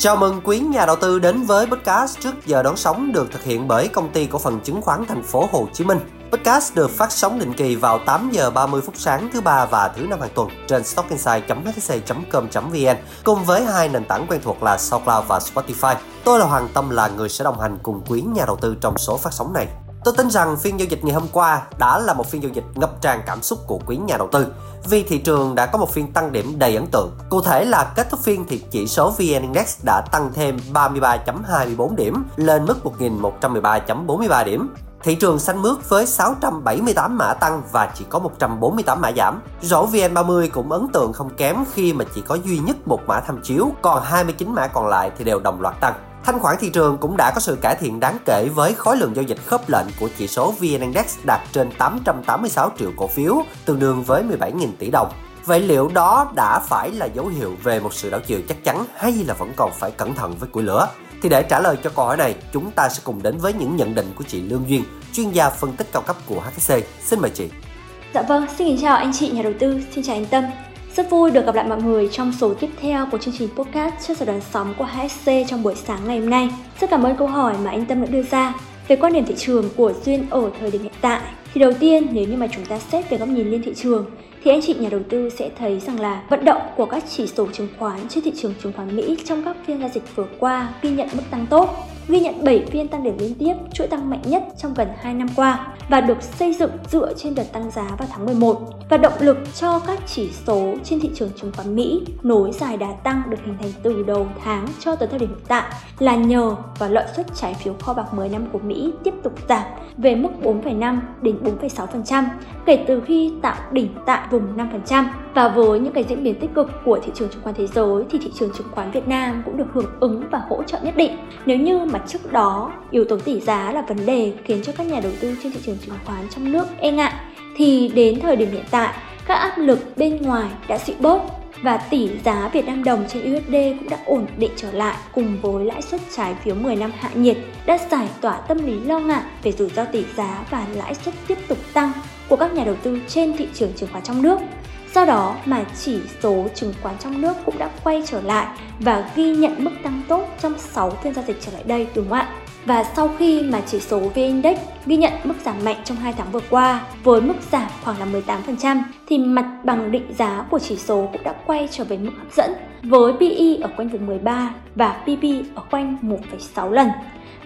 Chào mừng quý nhà đầu tư đến với podcast Trước giờ đón sóng được thực hiện bởi Công ty Cổ phần Chứng khoán Thành phố Hồ Chí Minh. Podcast được phát sóng định kỳ vào 8 giờ 30 phút sáng thứ Ba và thứ Năm hàng tuần trên stockinsight.msc.com.vn cùng với hai nền tảng quen thuộc là SoundCloud và Spotify. Tôi là Hoàng Tâm, là người sẽ đồng hành cùng quý nhà đầu tư trong số phát sóng này. Tôi tin rằng phiên giao dịch ngày hôm qua đã là một phiên giao dịch ngập tràn cảm xúc của quý nhà đầu tư vì thị trường đã có một phiên tăng điểm đầy ấn tượng. Cụ thể là kết thúc phiên thì chỉ số VN-Index đã tăng thêm 33.24 điểm lên mức 1.113.43 điểm. Thị trường xanh mướt với 678 mã tăng và chỉ có 148 mã giảm. Rổ VN30 cũng ấn tượng không kém khi mà chỉ có duy nhất một mã tham chiếu, còn 29 mã còn lại thì đều đồng loạt tăng. Thanh khoản thị trường cũng đã có sự cải thiện đáng kể với khối lượng giao dịch khớp lệnh của chỉ số VN-Index đạt trên 886 triệu cổ phiếu, tương đương với 17.000 tỷ đồng. Vậy liệu đó đã phải là dấu hiệu về một sự đảo chiều chắc chắn hay là vẫn còn phải cẩn thận với củi lửa? Thì để trả lời cho câu hỏi này, chúng ta sẽ cùng đến với những nhận định của chị Lương Duyên, chuyên gia phân tích cao cấp của HSC. Xin mời chị. Dạ vâng, xin kính chào anh chị nhà đầu tư, xin chào anh Tâm. Rất vui được gặp lại mọi người trong số tiếp theo của chương trình podcast Trước giờ đón sóng của HSC trong buổi sáng ngày hôm nay. Rất cảm ơn câu hỏi mà anh Tâm đã đưa ra về quan điểm thị trường của Duyên ở thời điểm hiện tại. Thì đầu tiên, nếu như mà chúng ta xét về góc nhìn lên thị trường thì anh chị nhà đầu tư sẽ thấy rằng là vận động của các chỉ số chứng khoán trên thị trường chứng khoán Mỹ trong các phiên giao dịch vừa qua ghi nhận mức tăng tốt, ghi nhận 7 phiên tăng điểm liên tiếp, chuỗi tăng mạnh nhất trong gần 2 năm qua và được xây dựng dựa trên đợt tăng giá vào tháng 11. Và động lực cho các chỉ số trên thị trường chứng khoán Mỹ nối dài đà tăng được hình thành từ đầu tháng cho tới thời điểm hiện tại là nhờ vào lợi suất trái phiếu kho bạc 10 năm của Mỹ tiếp tục giảm về mức 4,5 đến 4,6% kể từ khi tạo đỉnh tại vùng 5%. Và với những cái diễn biến tích cực của thị trường chứng khoán thế giới thì thị trường chứng khoán Việt Nam cũng được hưởng ứng và hỗ trợ nhất định. Nếu như mà trước đó yếu tố tỷ giá là vấn đề khiến cho các nhà đầu tư trên thị trường chứng khoán trong nước e ngại, thì đến thời điểm hiện tại các áp lực bên ngoài đã dịu bớt và tỷ giá Việt Nam đồng trên USD cũng đã ổn định trở lại, cùng với lãi suất trái phiếu 10 năm hạ nhiệt đã giải tỏa tâm lý lo ngại về rủi ro tỷ giá và lãi suất tiếp tục tăng của các nhà đầu tư trên thị trường chứng khoán trong nước. Do đó mà chỉ số chứng khoán trong nước cũng đã quay trở lại và ghi nhận mức tăng tốt trong 6 phiên giao dịch trở lại đây, đúng không ạ? Và sau khi mà chỉ số VN-Index ghi nhận mức giảm mạnh trong 2 tháng vừa qua với mức giảm khoảng là 18% thì mặt bằng định giá của chỉ số cũng đã quay trở về mức hấp dẫn với PE ở quanh vùng 13 và PB ở quanh 1,6 lần.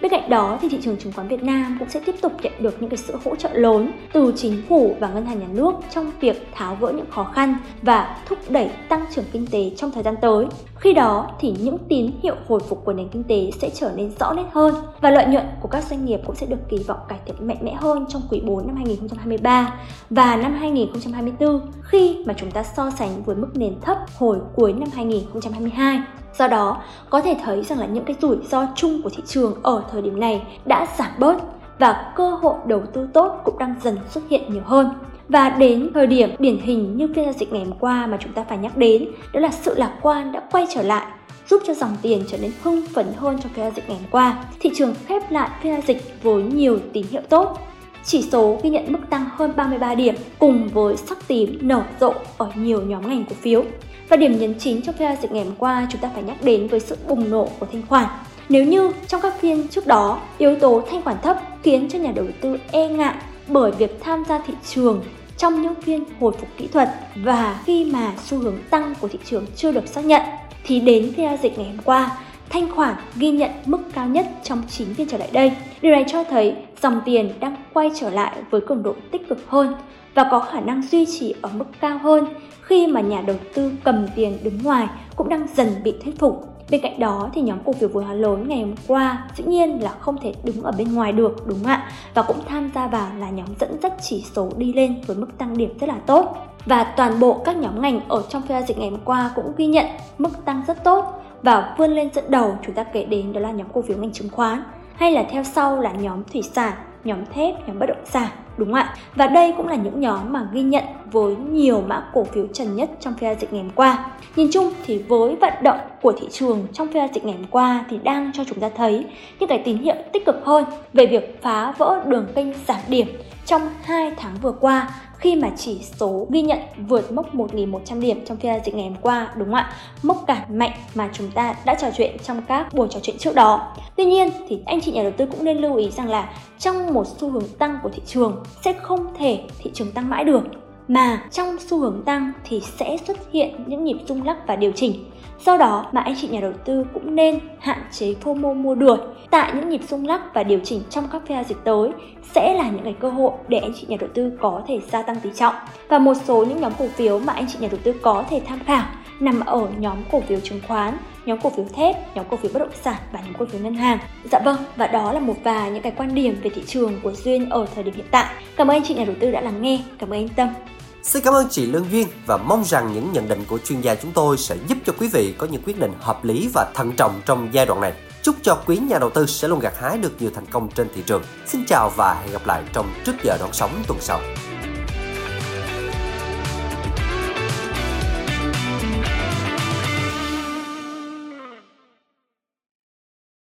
Bên cạnh đó thì thị trường chứng khoán Việt Nam cũng sẽ tiếp tục nhận được những cái sự hỗ trợ lớn từ chính phủ và ngân hàng nhà nước trong việc tháo gỡ những khó khăn và thúc đẩy tăng trưởng kinh tế trong thời gian tới. Khi đó thì những tín hiệu hồi phục của nền kinh tế sẽ trở nên rõ nét hơn và lợi nhuận của các doanh nghiệp cũng sẽ được kỳ vọng cải thiện mạnh mẽ hơn trong quý 4 năm 2023 và năm 2024 khi mà chúng ta so sánh với mức nền thấp hồi cuối năm 2022. Do đó, có thể thấy rằng là những cái rủi ro chung của thị trường ở thời điểm này đã giảm bớt và cơ hội đầu tư tốt cũng đang dần xuất hiện nhiều hơn. Và đến thời điểm điển hình như phiên giao dịch ngày hôm qua mà chúng ta phải nhắc đến, đó là sự lạc quan đã quay trở lại, giúp cho dòng tiền trở nên hưng phấn hơn trong phiên giao dịch ngày hôm qua. Thị trường khép lại phiên giao dịch với nhiều tín hiệu tốt. Chỉ số ghi nhận mức tăng hơn 33 điểm cùng với sắc tím nở rộ ở nhiều nhóm ngành cổ phiếu. Và điểm nhấn chính trong phiên giao dịch ngày hôm qua chúng ta phải nhắc đến với sự bùng nổ của thanh khoản. Nếu như trong các phiên trước đó, yếu tố thanh khoản thấp khiến cho nhà đầu tư e ngại bởi việc tham gia thị trường trong những phiên hồi phục kỹ thuật và khi mà xu hướng tăng của thị trường chưa được xác nhận, thì đến phiên giao dịch ngày hôm qua, thanh khoản ghi nhận mức cao nhất trong 9 phiên trở lại đây. Điều này cho thấy dòng tiền đang quay trở lại với cường độ tích cực hơn và có khả năng duy trì ở mức cao hơn khi mà nhà đầu tư cầm tiền đứng ngoài cũng đang dần bị thuyết phục. Bên cạnh đó thì nhóm cổ phiếu vốn hóa lớn ngày hôm qua dĩ nhiên là không thể đứng ở bên ngoài được, đúng không ạ? Và cũng tham gia vào là nhóm dẫn dắt chỉ số đi lên với mức tăng điểm rất là tốt. Và toàn bộ các nhóm ngành ở trong phiên giao dịch ngày hôm qua cũng ghi nhận mức tăng rất tốt và vươn lên dẫn đầu. Chúng ta kể đến đó là nhóm cổ phiếu ngành chứng khoán, hay là theo sau là nhóm thủy sản, nhóm thép, nhóm bất động sản, đúng không ạ? Và đây cũng là những nhóm mà ghi nhận với nhiều mã cổ phiếu trần nhất trong phiên giao dịch ngày hôm qua. Nhìn chung thì với vận động của thị trường trong phiên giao dịch ngày hôm qua thì đang cho chúng ta thấy những cái tín hiệu tích cực hơn về việc phá vỡ đường kênh giảm điểm trong 2 tháng vừa qua, khi mà chỉ số ghi nhận vượt mốc 1.100 điểm trong phiên giao dịch ngày hôm qua, đúng không ạ? Mốc cản mạnh mà chúng ta đã trò chuyện trong các buổi trò chuyện trước đó. Tuy nhiên thì anh chị nhà đầu tư cũng nên lưu ý rằng là trong một xu hướng tăng của thị trường sẽ không thể thị trường tăng mãi được, mà trong xu hướng tăng thì sẽ xuất hiện những nhịp rung lắc và điều chỉnh. Do đó mà anh chị nhà đầu tư cũng nên hạn chế FOMO mua đuổi. Tại những nhịp rung lắc và điều chỉnh trong các phiên giao dịch tới sẽ là những cái cơ hội để anh chị nhà đầu tư có thể gia tăng tỷ trọng. Và một số những nhóm cổ phiếu mà anh chị nhà đầu tư có thể tham khảo nằm ở nhóm cổ phiếu chứng khoán, nhóm cổ phiếu thép, nhóm cổ phiếu bất động sản và nhóm cổ phiếu ngân hàng. Dạ vâng, và đó là một vài những cái quan điểm về thị trường của Duyên ở thời điểm hiện tại. Cảm ơn anh chị nhà đầu tư đã lắng nghe. Cảm ơn anh Tâm. Xin cảm ơn chị Lương Duyên và mong rằng những nhận định của chuyên gia chúng tôi sẽ giúp cho quý vị có những quyết định hợp lý và thận trọng trong giai đoạn này. Chúc cho quý nhà đầu tư sẽ luôn gặt hái được nhiều thành công trên thị trường. Xin chào và hẹn gặp lại trong Trước Giờ Đón Sóng tuần sau.